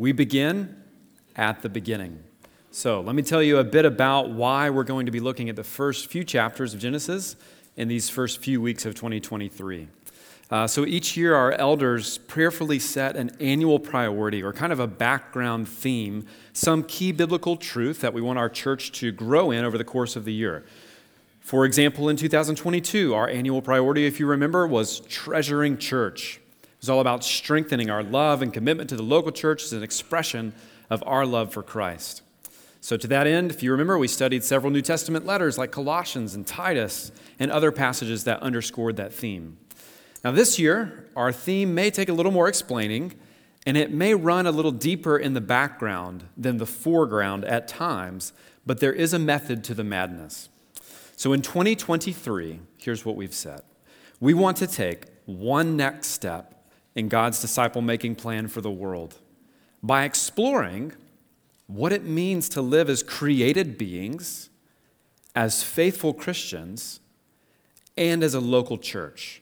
We begin at the beginning. So let me tell you a bit about why we're going to be looking at the first few chapters of Genesis in these first few weeks of 2023. So each year our elders prayerfully set an annual priority or kind of a background theme, some key biblical truth that we want our church to grow in over the course of the year. For example, in 2022, our annual priority, if you remember, was treasuring church. It was all about strengthening our love and commitment to the local church as an expression of our love for Christ. So to that end, if you remember, we studied several New Testament letters like Colossians and Titus and other passages that underscored that theme. Now this year, our theme may take a little more explaining, and it may run a little deeper in the background than the foreground at times, but there is a method to the madness. So in 2023, here's what we've set. We want to take one next step in God's disciple-making plan for the world by exploring what it means to live as created beings, as faithful Christians, and as a local church.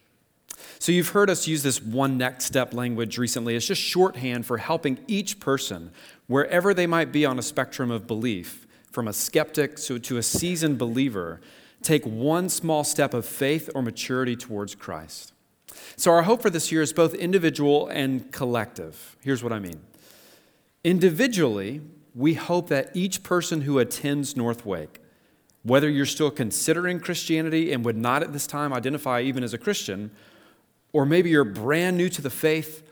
So you've heard us use this one next step language recently. It's just shorthand for helping each person, wherever they might be on a spectrum of belief, from a skeptic to a seasoned believer, take one small step of faith or maturity towards Christ. So our hope for this year is both individual and collective. Here's what I mean. Individually, we hope that each person who attends Northwake, whether you're still considering Christianity and would not at this time identify even as a Christian, or maybe you're brand new to the faith,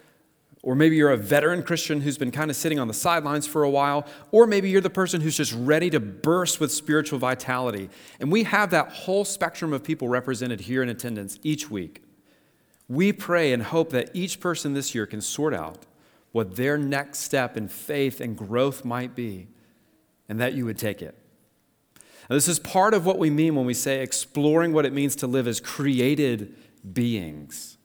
or maybe you're a veteran Christian who's been kind of sitting on the sidelines for a while, or maybe you're the person who's just ready to burst with spiritual vitality. And we have that whole spectrum of people represented here in attendance each week. We pray and hope that each person this year can sort out what their next step in faith and growth might be, and that you would take it. Now, this is part of what we mean when we say exploring what it means to live as created beings.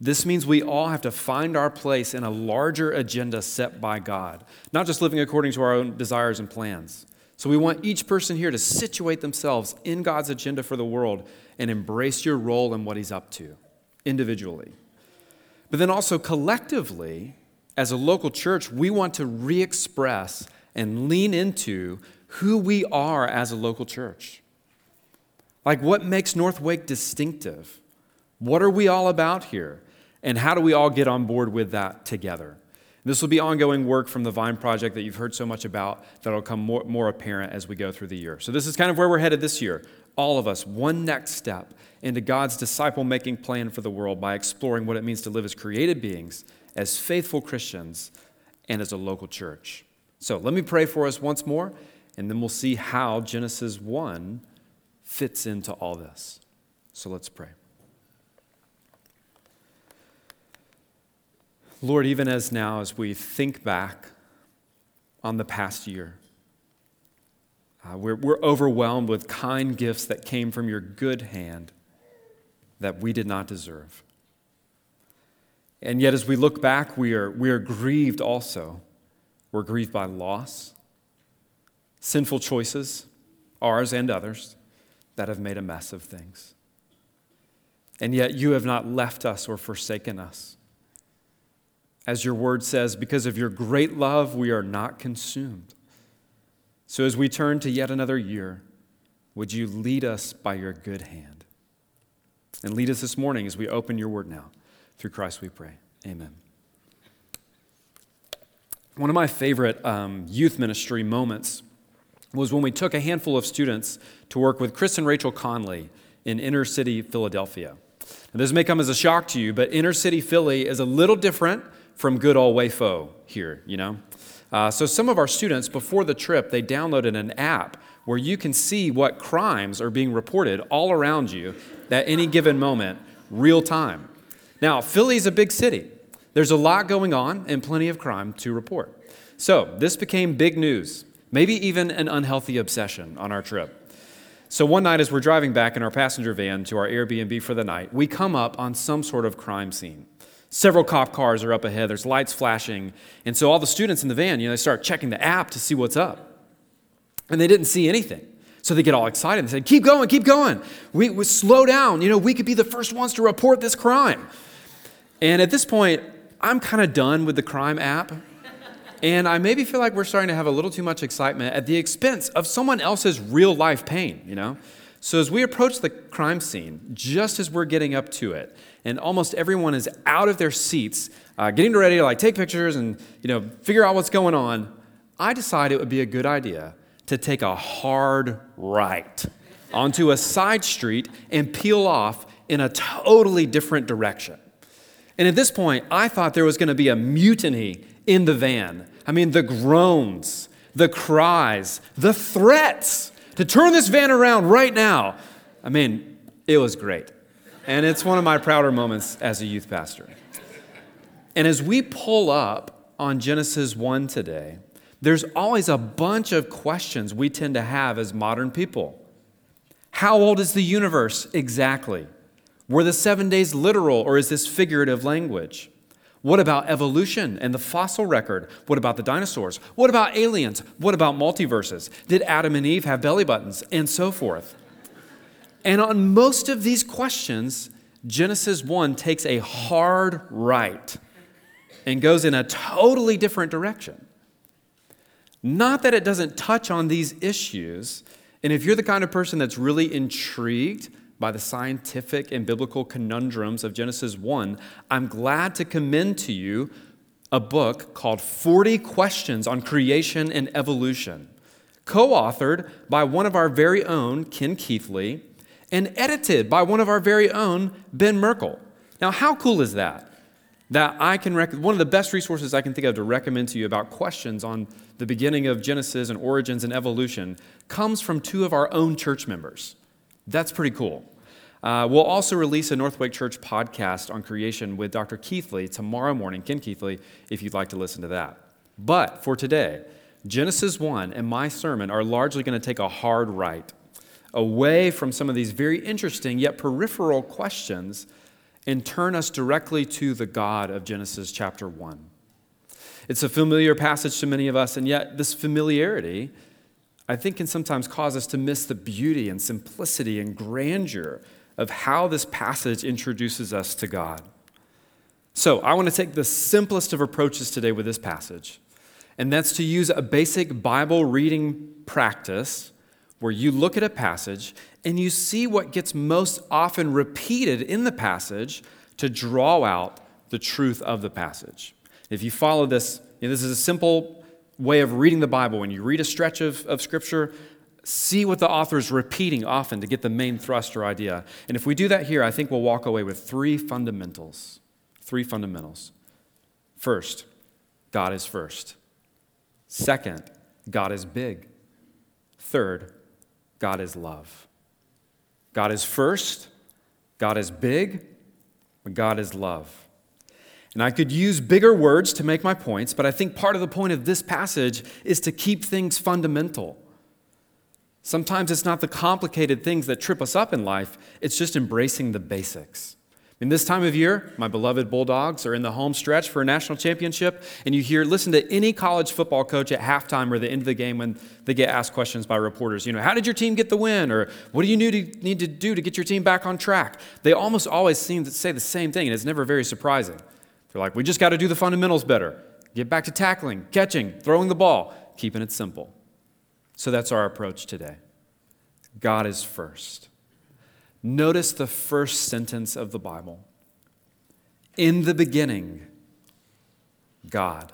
This means we all have to find our place in a larger agenda set by God, not just living according to our own desires and plans. So we want each person here to situate themselves in God's agenda for the world and embrace your role in what He's up to, individually. But then also collectively, as a local church, we want to re-express and lean into who we are as a local church. Like, what makes Northwake distinctive? What are we all about here? And how do we all get on board with that together? This will be ongoing work from the Vine Project that you've heard so much about that'll come more apparent as we go through the year. So this is kind of where we're headed this year. All of us, one next step into God's disciple-making plan for the world by exploring what it means to live as created beings, as faithful Christians, and as a local church. So let me pray for us once more, and then we'll see how Genesis 1 fits into all this. So let's pray. Lord, even as now, as we think back on the past year, we're overwhelmed with kind gifts that came from your good hand that we did not deserve. And yet, as we look back, we are grieved also. We're grieved by loss, sinful choices, ours and others, that have made a mess of things. And yet, you have not left us or forsaken us. As your word says, because of your great love, we are not consumed. So as we turn to yet another year, would you lead us by your good hand? And lead us this morning as we open your word now. Through Christ we pray. Amen. One of my favorite youth ministry moments was when we took a handful of students to work with Chris and Rachel Conley in inner city Philadelphia. Now, this may come as a shock to you, but inner city Philly is a little different from good old Wayfo here, you know? So some of our students, before the trip, they downloaded an app where you can see what crimes are being reported all around you at any given moment, real time. Now, Philly's a big city. There's a lot going on and plenty of crime to report. So this became big news, maybe even an unhealthy obsession on our trip. So one night as we're driving back in our passenger van to our Airbnb for the night, we come up on some sort of crime scene. Several cop cars are up ahead. There's lights flashing. And so all the students in the van, they start checking the app to see what's up. And they didn't see anything. So they get all excited. They say, keep going. We slow down. We could be the first ones to report this crime. And at this point, I'm kind of done with the crime app. And I maybe feel like we're starting to have a little too much excitement at the expense of someone else's real life pain, you know? So as we approach the crime scene, just as we're getting up to it, and almost everyone is out of their seats, getting ready to like take pictures and, you know, figure out what's going on, I decided it would be a good idea to take a hard right onto a side street and peel off in a totally different direction. And at this point, I thought there was going to be a mutiny in the van. I mean, the groans, the cries, the threats to turn this van around right now. I mean, it was great. And it's one of my prouder moments as a youth pastor. And as we pull up on Genesis 1 today, there's always a bunch of questions we tend to have as modern people. How old is the universe exactly? Were the 7 days literal, or is this figurative language? What about evolution and the fossil record? What about the dinosaurs? What about aliens? What about multiverses? Did Adam and Eve have belly buttons? And so forth. And on most of these questions, Genesis 1 takes a hard right and goes in a totally different direction. Not that it doesn't touch on these issues, and if you're the kind of person that's really intrigued by the scientific and biblical conundrums of Genesis 1, I'm glad to commend to you a book called 40 Questions on Creation and Evolution, co-authored by one of our very own Ken Keithley and edited by one of our very own Ben Merkel. Now, how cool is that? That I can one of the best resources I can think of to recommend to you about questions on the beginning of Genesis and origins and evolution comes from two of our own church members. That's pretty cool. We'll also release a Northwake Church podcast on creation with Dr. Keithley tomorrow morning, Ken Keithley, if you'd like to listen to that. But for today, Genesis 1 and my sermon are largely going to take a hard right away from some of these very interesting yet peripheral questions and turn us directly to the God of Genesis chapter 1. It's a familiar passage to many of us, and yet this familiarity, I think, can sometimes cause us to miss the beauty and simplicity and grandeur of how this passage introduces us to God. So I want to take the simplest of approaches today with this passage, and that's to use a basic Bible reading practice where you look at a passage and you see what gets most often repeated in the passage to draw out the truth of the passage. If you follow this, you know, this is a simple way of reading the Bible. When you read a stretch of Scripture, see what the author is repeating often to get the main thrust or idea. And if we do that here, I think we'll walk away with three fundamentals. First, God is first. Second, God is big. Third, God is love. God is first, God is big, but God is love. And I could use bigger words to make my points, but I think part of the point of this passage is to keep things fundamental. Sometimes it's not the complicated things that trip us up in life, it's just embracing the basics. In this time of year, my beloved Bulldogs are in the home stretch for a national championship, and you hear, listen to any college football coach at halftime or the end of the game when they get asked questions by reporters. You know, how did your team get the win? Or what do you need to do to get your team back on track? They almost always seem to say the same thing, and it's never very surprising. They're like, we just got to do the fundamentals better. Get back to tackling, catching, throwing the ball, keeping it simple. So that's our approach today. God is first. Notice the first sentence of the Bible. In the beginning, God.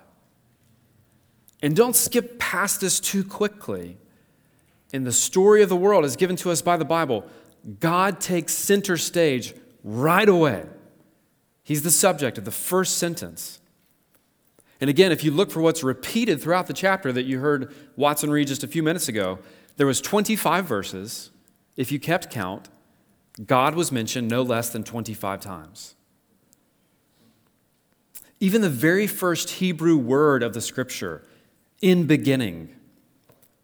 And don't skip past this too quickly. In the story of the world as given to us by the Bible, God takes center stage right away. He's the subject of the first sentence. And again, if you look for what's repeated throughout the chapter that you heard Watson read just a few minutes ago, there was 25 verses. If you kept count, God was mentioned no less than 25 times. Even the very first Hebrew word of the Scripture, in beginning.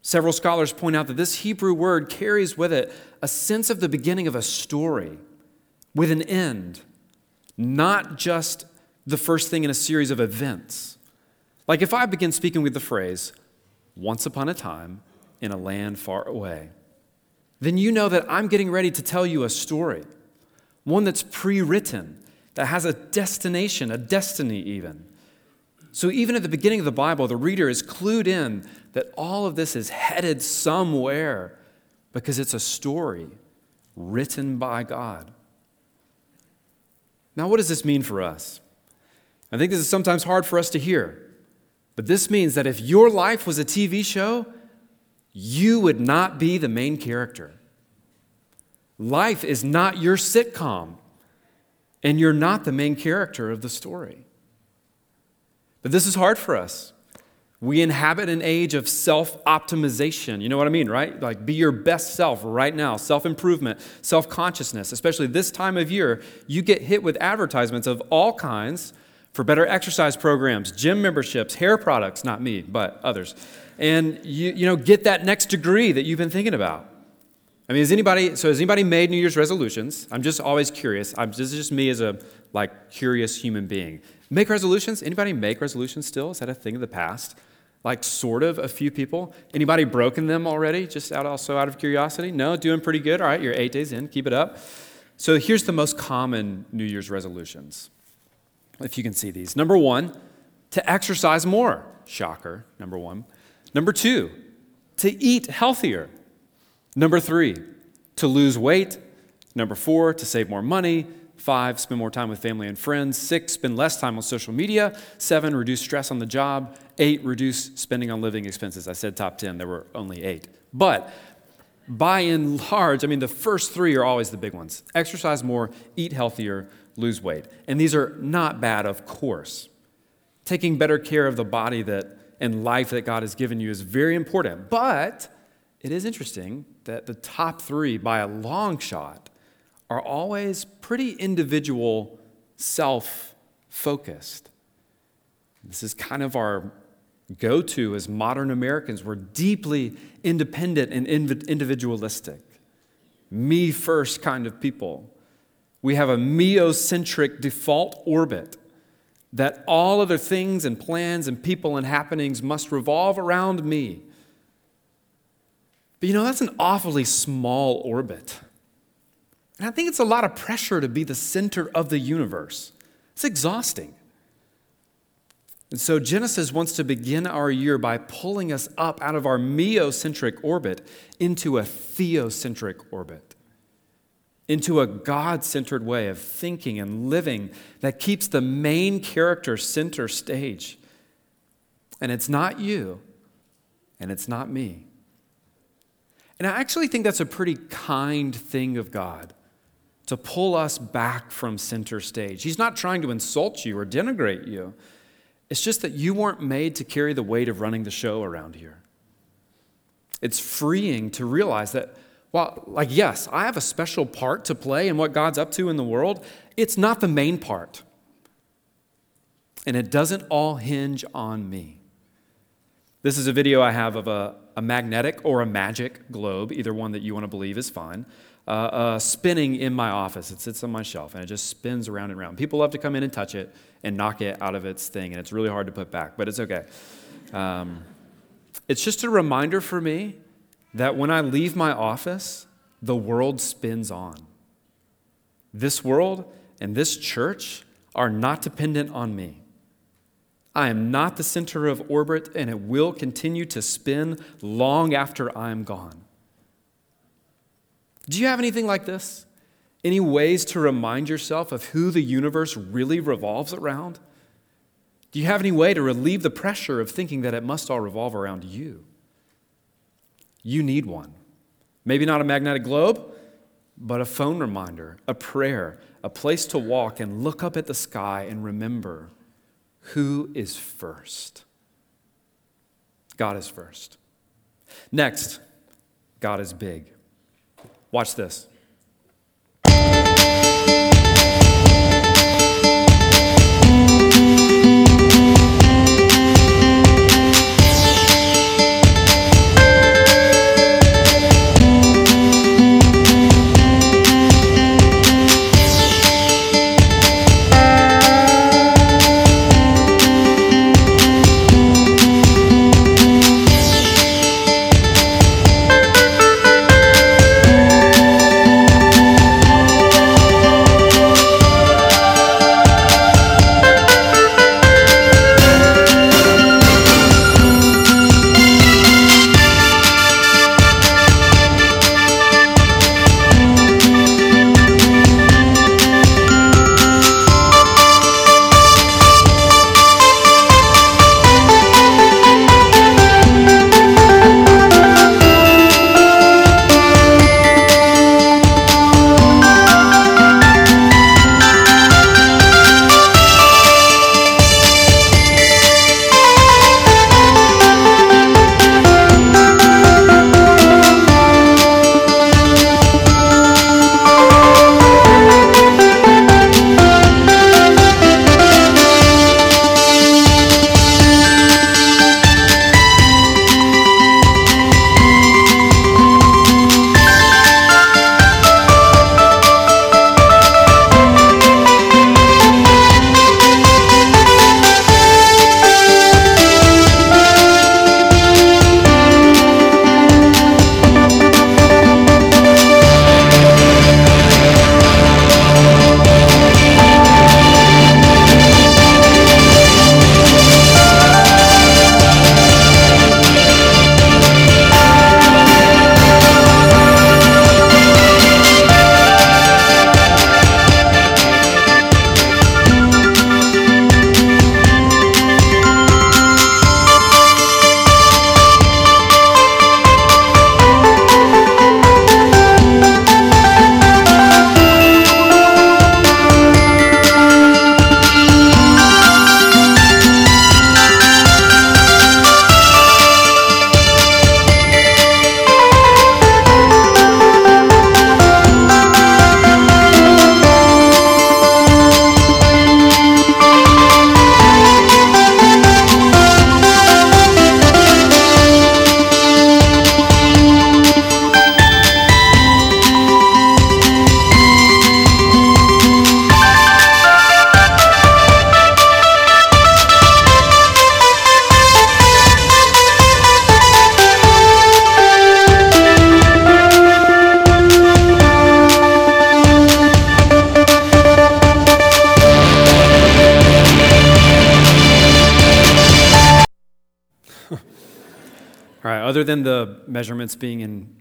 Several scholars point out that this Hebrew word carries with it a sense of the beginning of a story with an end. Not just the first thing in a series of events. Like if I begin speaking with the phrase, once upon a time in a land far away, then you know that I'm getting ready to tell you a story, one that's pre-written, that has a destination, a destiny even. So even at the beginning of the Bible, the reader is clued in that all of this is headed somewhere because it's a story written by God. Now, what does this mean for us? I think this is sometimes hard for us to hear, but this means that if your life was a TV show, you would not be the main character. Life is not your sitcom, and you're not the main character of the story. But this is hard for us. We inhabit an age of self-optimization. You know what I mean, right? Like, be your best self right now. Self-improvement, self-consciousness. Especially this time of year, you get hit with advertisements of all kinds for better exercise programs, gym memberships, hair products, not me, but others. And, you know, get that next degree that you've been thinking about. I mean, has anybody made New Year's resolutions? I'm just always curious. This is just me as a, curious human being. Make resolutions? Anybody make resolutions still? Is that a thing of the past? Sort of a few people. Anybody broken them already? Just out of curiosity? No, doing pretty good. All right, you're 8 days in. Keep it up. So here's the most common New Year's resolutions, if you can see these. Number one, to exercise more. Shocker, number one. Number two, to eat healthier. Number three, to lose weight. Number four, to save more money. Five, spend more time with family and friends. Six, spend less time on social media. Seven, reduce stress on the job. Eight, reduce spending on living expenses. I said top 10, there were only 8. But by and large, I mean, the first 3 are always the big ones. Exercise more, eat healthier, lose weight. And these are not bad, of course. Taking better care of the body and life that God has given you is very important. But it is interesting that the top 3, by a long shot, are always pretty individual, self-focused. This is kind of our go-to as modern Americans. We're deeply independent and individualistic, me-first kind of people. We have a meocentric default orbit that all other things and plans and people and happenings must revolve around me. But, that's an awfully small orbit. And I think it's a lot of pressure to be the center of the universe. It's exhausting. And so Genesis wants to begin our year by pulling us up out of our meocentric orbit into a theocentric orbit, into a God-centered way of thinking and living that keeps the main character center stage. And it's not you, and it's not me. And I actually think that's a pretty kind thing of God, to pull us back from center stage. He's not trying to insult you or denigrate you. It's just that you weren't made to carry the weight of running the show around here. It's freeing to realize that, yes, I have a special part to play in what God's up to in the world. It's not the main part. And it doesn't all hinge on me. This is a video I have of a magnetic or a magic globe, either one that you want to believe is fine, spinning in my office. It sits on my shelf, and it just spins around and around. People love to come in and touch it and knock it out of its thing, and it's really hard to put back, but it's okay. It's just a reminder for me that when I leave my office, the world spins on. This world and this church are not dependent on me. I am not the center of orbit, and it will continue to spin long after I'm gone. Do you have anything like this? Any ways to remind yourself of who the universe really revolves around? Do you have any way to relieve the pressure of thinking that it must all revolve around you? You need one. Maybe not a magnetic globe, but a phone reminder, a prayer, a place to walk and look up at the sky and remember, who is first? God is first. Next, God is big. Watch this. All right, other than the measurements being in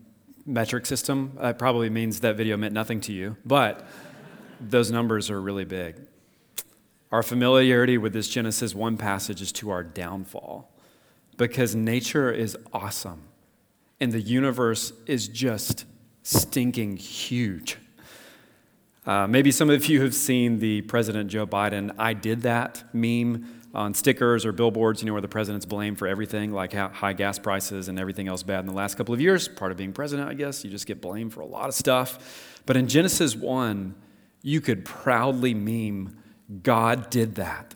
metric system, that probably means that video meant nothing to you, but those numbers are really big. Our familiarity with this Genesis 1 passage is to our downfall, because nature is awesome, and the universe is just stinking huge. Maybe some of you have seen the President Joe Biden "I did that" meme on stickers or billboards, you know, where the president's blamed for everything, like high gas prices and everything else bad in the last couple of years. Part of being president, I guess, you just get blamed for a lot of stuff. But in Genesis 1, you could proudly meme, "God did that,"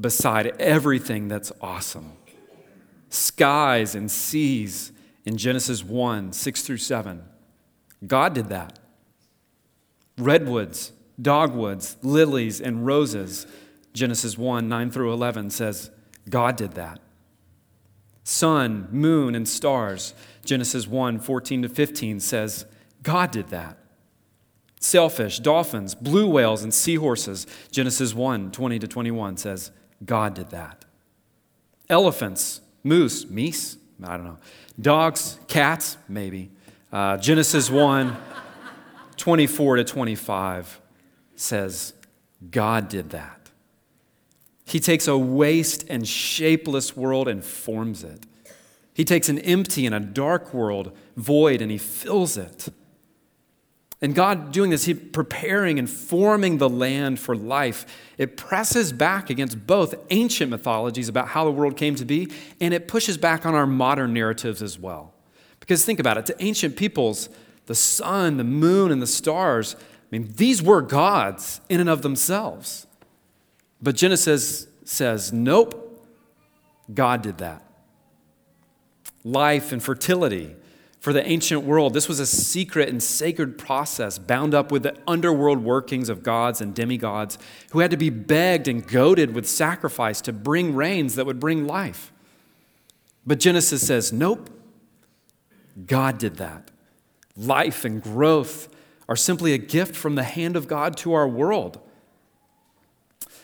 beside everything that's awesome. Skies and seas in Genesis 1, 6 through 7. God did that. Redwoods, dogwoods, lilies, and roses. Genesis 1, 9 through 11 says, God did that. Sun, moon, and stars. Genesis 1, 14 to 15 says, God did that. Sailfish, dolphins, blue whales, and seahorses. Genesis 1, 20 to 21 says, God did that. Elephants, moose, meese, I don't know. Dogs, cats, maybe. Genesis 1, 24 to 25 says, God did that. He takes a waste and shapeless world and forms it. He takes an empty and a dark world, void, and he fills it. And God doing this, he preparing and forming the land for life. It presses back against both ancient mythologies about how the world came to be, and it pushes back on our modern narratives as well. Because think about it, to ancient peoples, the sun, the moon, and the stars, I mean, these were gods in and of themselves. But Genesis says, nope, God did that. Life and fertility for the ancient world. This was a secret and sacred process bound up with the underworld workings of gods and demigods who had to be begged and goaded with sacrifice to bring rains that would bring life. But Genesis says, nope, God did that. Life and growth are simply a gift from the hand of God to our world.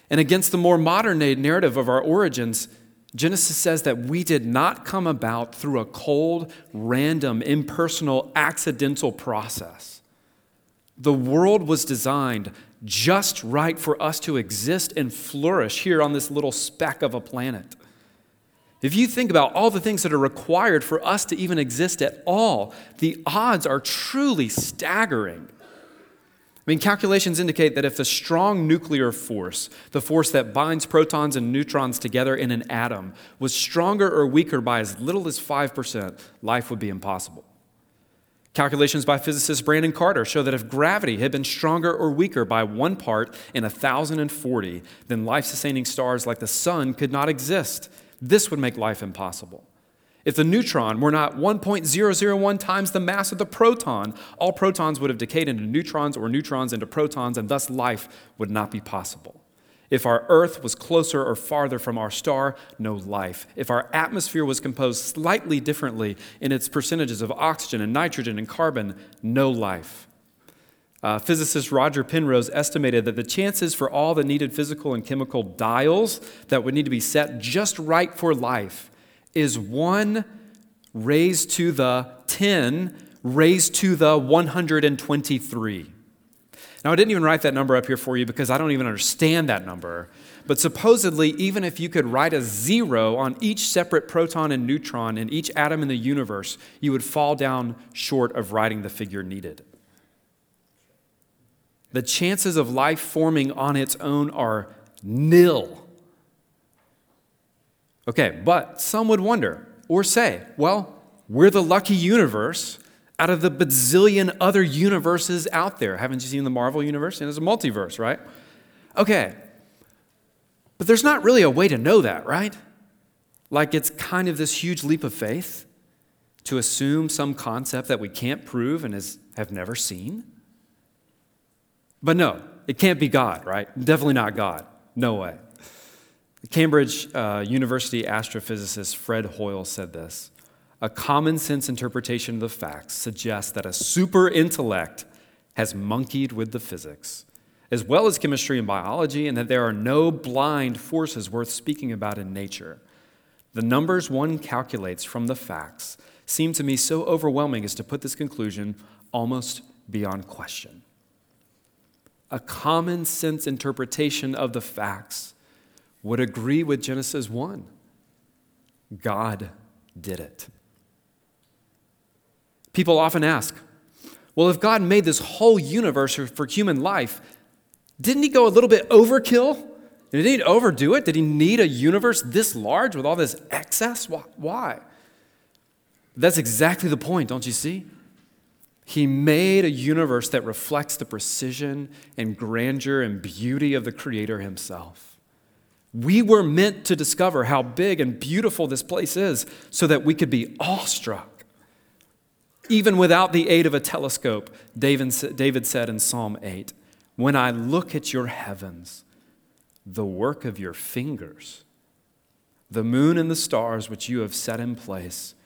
And against the more modern narrative of our origins, Genesis says that we did not come about through a cold, random, impersonal, accidental process. The world was designed just right for us to exist and flourish here on this little speck of a planet. If you think about all the things that are required for us to even exist at all, the odds are truly staggering. I mean, calculations indicate that if the strong nuclear force, the force that binds protons and neutrons together in an atom, was stronger or weaker by as little as 5%, life would be impossible. Calculations by physicist Brandon Carter show that if gravity had been stronger or weaker by 1 part in 1,040, then life-sustaining stars like the sun could not exist. This would make life impossible. If the neutron were not 1.001 times the mass of the proton, all protons would have decayed into neutrons or neutrons into protons, and thus life would not be possible. If our Earth was closer or farther from our star, no life. If our atmosphere was composed slightly differently in its percentages of oxygen and nitrogen and carbon, no life. Physicist Roger Penrose estimated that the chances for all the needed physical and chemical dials that would need to be set just right for life is 1 raised to the 10 raised to the 123. Now, I didn't even write that number up here for you because I don't even understand that number. But supposedly, even if you could write a 0 on each separate proton and neutron in each atom in the universe, you would fall down short of writing the figure needed. The chances of life forming on its own are nil. Okay, but some would wonder or say, well, we're the lucky universe out of the bazillion other universes out there. Haven't you seen the Marvel universe? And it's a multiverse, right? Okay, but there's not really a way to know that, right? Like, it's kind of this huge leap of faith to assume some concept that we can't prove and have never seen. But no, it can't be God, right? Definitely not God. No way. Cambridge University astrophysicist Fred Hoyle said this: a common sense interpretation of the facts suggests that a super intellect has monkeyed with the physics, as well as chemistry and biology, and that there are no blind forces worth speaking about in nature. The numbers one calculates from the facts seem to me so overwhelming as to put this conclusion almost beyond question. A common sense interpretation of the facts would agree with Genesis 1. God did it. People often ask, well, if God made this whole universe for human life, didn't he go a little bit overkill? Did he overdo it? Did he need a universe this large with all this excess? Why? That's exactly the point, don't you see? He made a universe that reflects the precision and grandeur and beauty of the Creator himself. We were meant to discover how big and beautiful this place is so that we could be awestruck. Even without the aid of a telescope, David said in Psalm 8, "When I look at your heavens, the work of your fingers, the moon and the stars which you have set in place,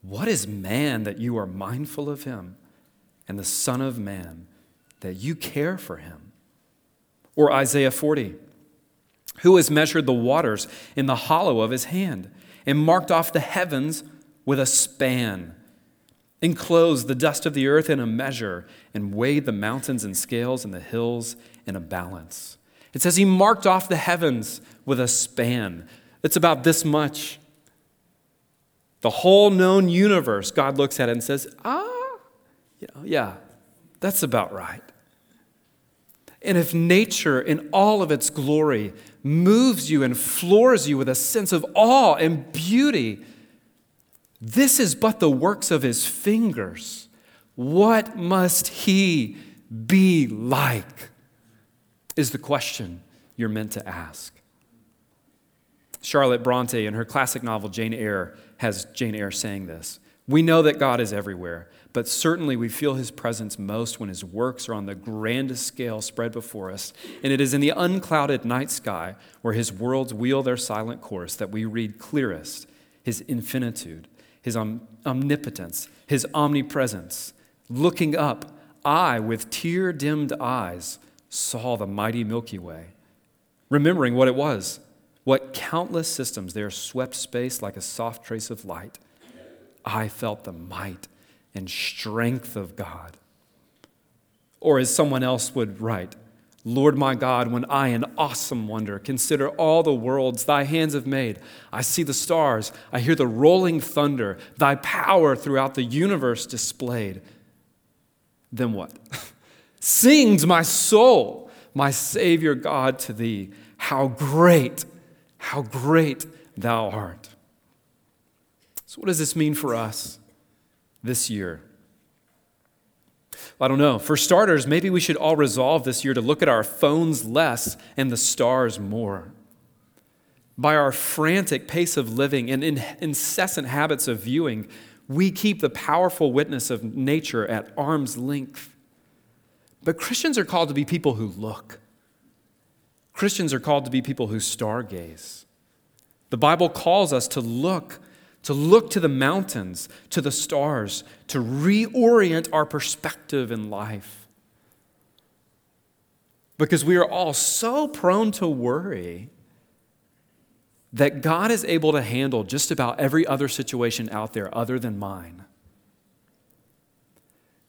what is man that you are mindful of him? And the Son of Man, that you care for him." Or Isaiah 40, "Who has measured the waters in the hollow of his hand and marked off the heavens with a span, enclosed the dust of the earth in a measure and weighed the mountains in scales and the hills in a balance." It says he marked off the heavens with a span. It's about this much. The whole known universe, God looks at it and says, yeah, that's about right. And if nature in all of its glory moves you and floors you with a sense of awe and beauty, this is but the works of his fingers. What must he be like? Is the question you're meant to ask. Charlotte Bronte, in her classic novel Jane Eyre, has Jane Eyre saying this. "We know that God is everywhere, but certainly we feel his presence most when his works are on the grandest scale spread before us, and it is in the unclouded night sky where his worlds wheel their silent course that we read clearest his infinitude, his omnipotence, his omnipresence. Looking up, I, with tear-dimmed eyes, saw the mighty Milky Way, remembering what it was, what countless systems there swept space like a soft trace of light. I felt the might and strength of God." Or as someone else would write, "Lord my God, when I in awesome wonder consider all the worlds thy hands have made, I see the stars, I hear the rolling thunder, thy power throughout the universe displayed. Then what? Sings my soul, my Savior God, to thee. How great thou art." So what does this mean for us this year? Well, I don't know. For starters, maybe we should all resolve this year to look at our phones less and the stars more. By our frantic pace of living and incessant habits of viewing, we keep the powerful witness of nature at arm's length. But Christians are called to be people who look. Christians are called to be people who stargaze. The Bible calls us to look to the mountains, to the stars, to reorient our perspective in life. Because we are all so prone to worry that God is able to handle just about every other situation out there other than mine.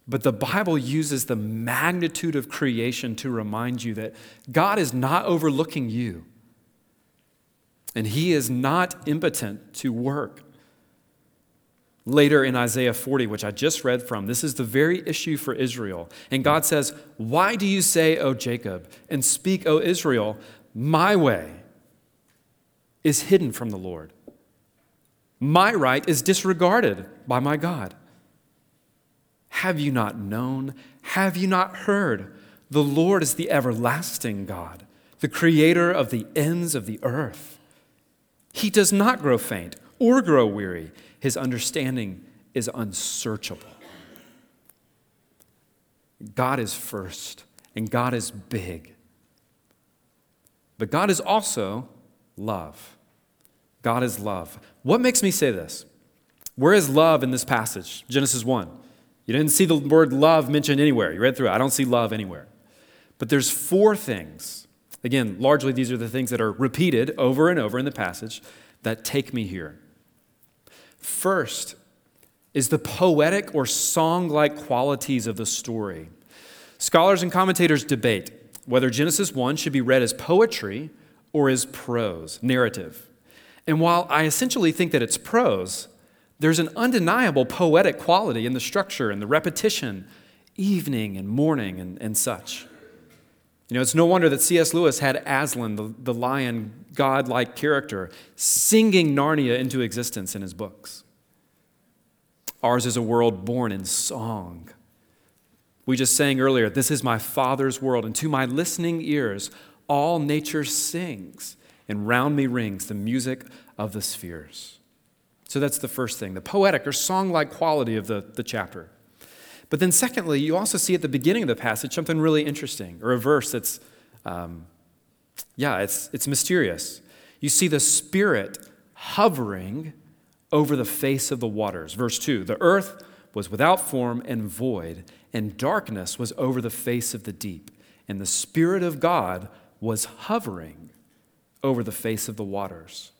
But the Bible uses the magnitude of creation to remind you that God is not overlooking you, and he is not impotent to work. Later in Isaiah 40, which I just read from, this is the very issue for Israel. And God says, "Why do you say, O Jacob, and speak, O Israel, my way is hidden from the Lord. My right is disregarded by my God. Have you not known? Have you not heard? The Lord is the everlasting God, the creator of the ends of the earth. He does not grow faint or grow weary. His understanding is unsearchable." God is first, and God is big. But God is also love. God is love. What makes me say this? Where is love in this passage, Genesis 1? You didn't see the word love mentioned anywhere. You read through it. I don't see love anywhere. But there's four things. Again, largely these are the things that are repeated over and over in the passage that take me here. First is the poetic or song-like qualities of the story. Scholars and commentators debate whether Genesis 1 should be read as poetry or as prose, narrative. And while I essentially think that it's prose, there's an undeniable poetic quality in the structure and the repetition, evening and morning and such. You know, it's no wonder that C.S. Lewis had Aslan, the lion, godlike character, singing Narnia into existence in his books. Ours is a world born in song. We just sang earlier, this is my Father's world, and to my listening ears, all nature sings, and round me rings the music of the spheres. So that's the first thing, the poetic or song-like quality of the chapter. But then secondly, you also see at the beginning of the passage something really interesting, or a verse that's, it's mysterious. You see the Spirit hovering over the face of the waters. Verse 2, the earth was without form and void, and darkness was over the face of the deep, and the Spirit of God was hovering over the face of the waters.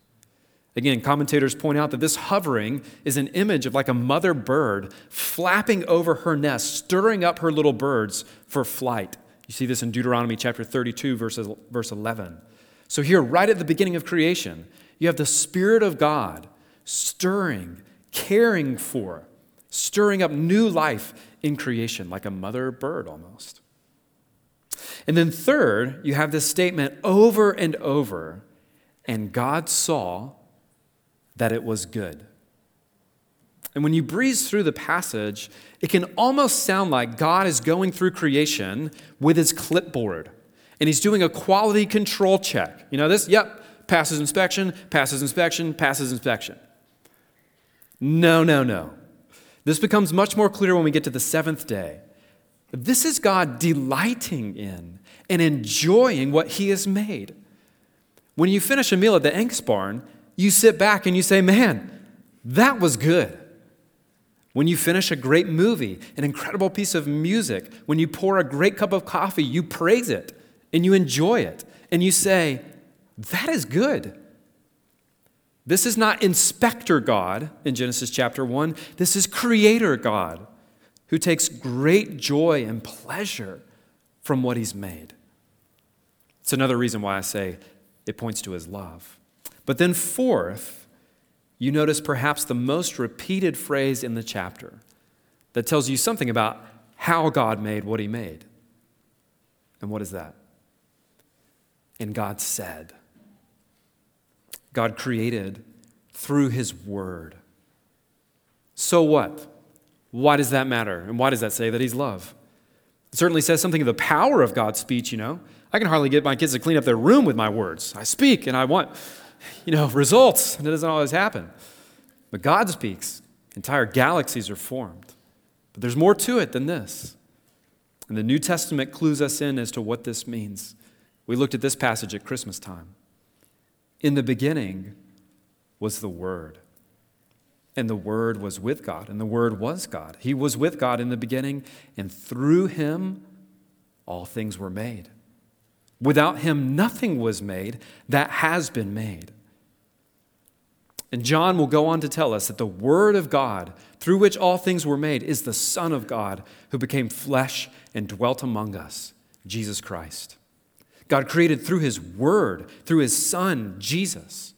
Again, commentators point out that this hovering is an image of like a mother bird flapping over her nest, stirring up her little birds for flight. You see this in Deuteronomy chapter 32, verse 11. So here, right at the beginning of creation, you have the Spirit of God stirring, caring for, stirring up new life in creation, like a mother bird almost. And then third, you have this statement over and over, and God saw that it was good. And when you breeze through the passage, it can almost sound like God is going through creation with his clipboard, and he's doing a quality control check. You know this? Yep, passes inspection, passes inspection, passes inspection. No. This becomes much more clear when we get to the seventh day. This is God delighting in and enjoying what he has made. When you finish a meal at the Angst Barn, you sit back and you say, man, that was good. When you finish a great movie, an incredible piece of music, when you pour a great cup of coffee, you praise it and you enjoy it. And you say, that is good. This is not inspector God in Genesis chapter 1. This is creator God who takes great joy and pleasure from what he's made. It's another reason why I say it points to his love. But then fourth, you notice perhaps the most repeated phrase in the chapter that tells you something about how God made what he made. And what is that? And God said. God created through his word. So what? Why does that matter? And why does that say that he's love? It certainly says something of the power of God's speech, you know. I can hardly get my kids to clean up their room with my words. I speak and I want... results, and it doesn't always happen. But God speaks. Entire galaxies are formed. But there's more to it than this. And the New Testament clues us in as to what this means. We looked at this passage at Christmas time. In the beginning was the Word. And the Word was with God. And the Word was God. He was with God in the beginning. And through him, all things were made. Without him, nothing was made that has been made. And John will go on to tell us that the Word of God, through which all things were made, is the Son of God who became flesh and dwelt among us, Jesus Christ. God created through his Word, through his Son, Jesus.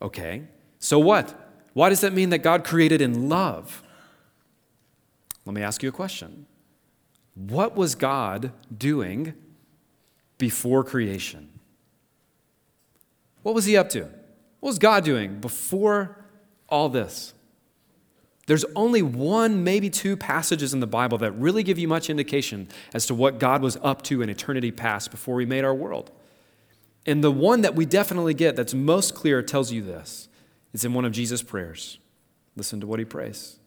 Okay, so what? Why does that mean that God created in love? Let me ask you a question. What was God doing before creation? What was he up to? What was God doing before all this? There's only one, maybe two passages in the Bible that really give you much indication as to what God was up to in eternity past before he made our world. And the one that we definitely get that's most clear tells you this. It's in one of Jesus' prayers. Listen to what he prays.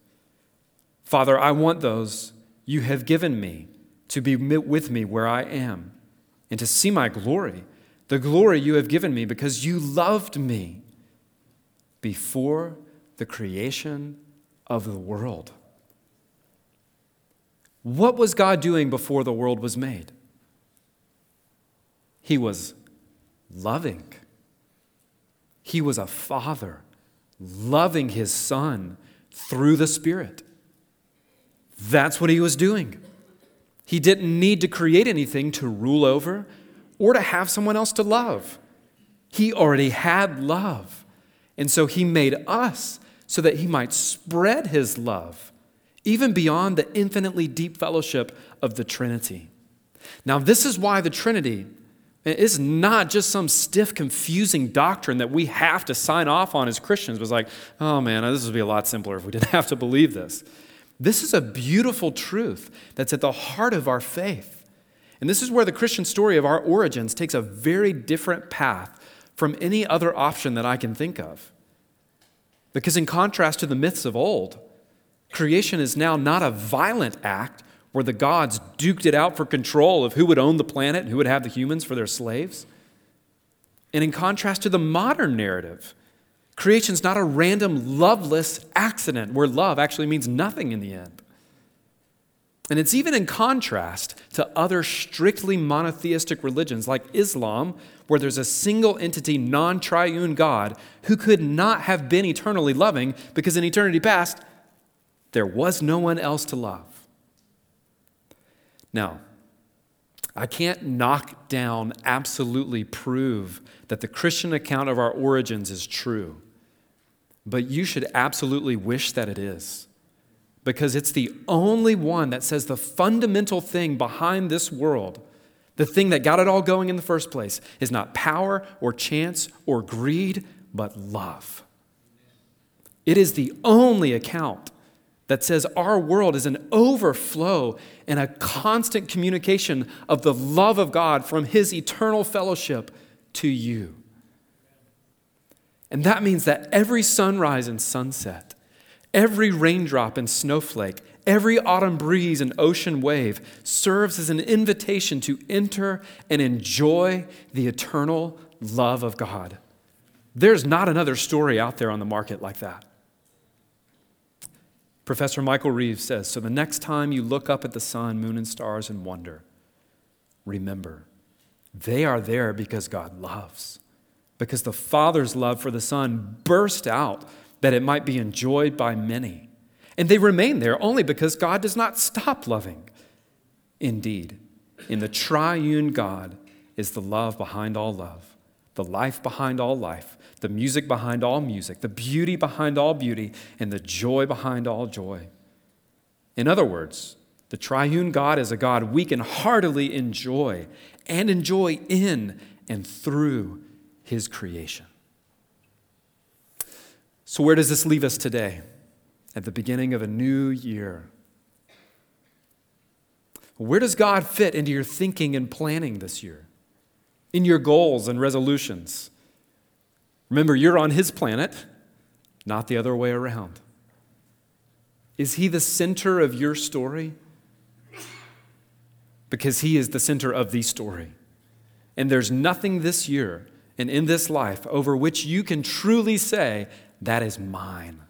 Father, I want those you have given me to be with me where I am, and to see my glory, the glory you have given me because you loved me before the creation of the world. What was God doing before the world was made? He was loving. He was a father loving his Son through the Spirit. That's what he was doing. He didn't need to create anything to rule over or to have someone else to love. He already had love. And so he made us so that he might spread his love even beyond the infinitely deep fellowship of the Trinity. Now, this is why the Trinity is not just some stiff, confusing doctrine that we have to sign off on as Christians. It was like, oh man, this would be a lot simpler if we didn't have to believe this. This is a beautiful truth that's at the heart of our faith. And this is where the Christian story of our origins takes a very different path from any other option that I can think of. Because in contrast to the myths of old, creation is now not a violent act where the gods duked it out for control of who would own the planet and who would have the humans for their slaves. And in contrast to the modern narrative, creation's not a random, loveless accident where love actually means nothing in the end. And it's even in contrast to other strictly monotheistic religions like Islam, where there's a single entity, non-triune God who could not have been eternally loving because in eternity past, there was no one else to love. Now, I can't knock down, absolutely prove that the Christian account of our origins is true, but you should absolutely wish that it is, because it's the only one that says the fundamental thing behind this world, the thing that got it all going in the first place, is not power or chance or greed, but love. It is the only account that says our world is an overflow and a constant communication of the love of God from his eternal fellowship to you. And that means that every sunrise and sunset, every raindrop and snowflake, every autumn breeze and ocean wave serves as an invitation to enter and enjoy the eternal love of God. There's not another story out there on the market like that. Professor Michael Reeves says, so the next time you look up at the sun, moon, and stars and wonder, remember, they are there because God loves, because the Father's love for the Son burst out that it might be enjoyed by many. And they remain there only because God does not stop loving. Indeed, in the triune God is the love behind all love, the life behind all life, the music behind all music, the beauty behind all beauty, and the joy behind all joy. In other words, the triune God is a God we can heartily enjoy and enjoy in and through his creation. So where does this leave us today at the beginning of a new year? Where does God fit into your thinking and planning this year, in your goals and resolutions? Remember, you're on his planet, not the other way around. Is he the center of your story? Because he is the center of the story. And there's nothing this year and in this life over which you can truly say, that is mine.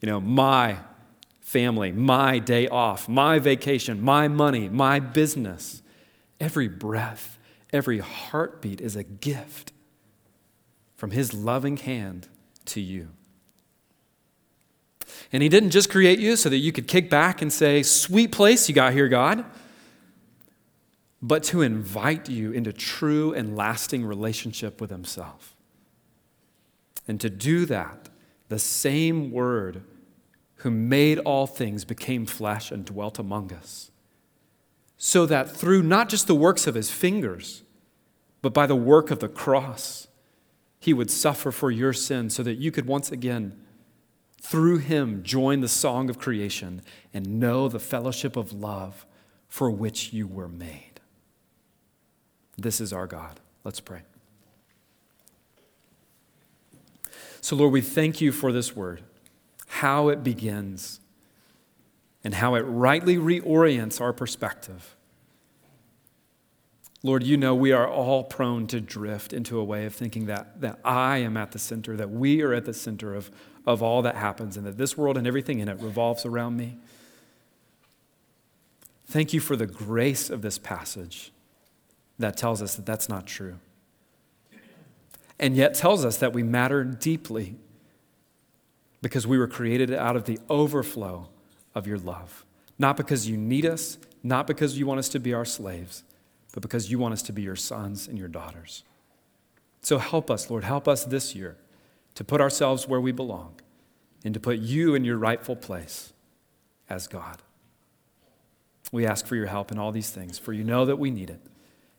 You know, my family, my day off, my vacation, my money, my business. Every breath, every heartbeat is a gift from his loving hand to you. And he didn't just create you so that you could kick back and say, sweet place you got here, God, but to invite you into true and lasting relationship with himself. And to do that, the same word who made all things became flesh and dwelt among us, so that through not just the works of his fingers, but by the work of the cross, he would suffer for your sin so that you could once again, through him, join the song of creation and know the fellowship of love for which you were made. This is our God. Let's pray. So, Lord, we thank you for this word, how it begins and how it rightly reorients our perspective. Lord, you know we are all prone to drift into a way of thinking that I am at the center, that we are at the center of all that happens, and that this world and everything in it revolves around me. Thank you for the grace of this passage that tells us that that's not true, and yet tells us that we matter deeply because we were created out of the overflow of your love. Not because you need us, not because you want us to be our slaves, but because you want us to be your sons and your daughters. So help us, Lord, help us this year to put ourselves where we belong and to put you in your rightful place as God. We ask for your help in all these things, for you know that we need it.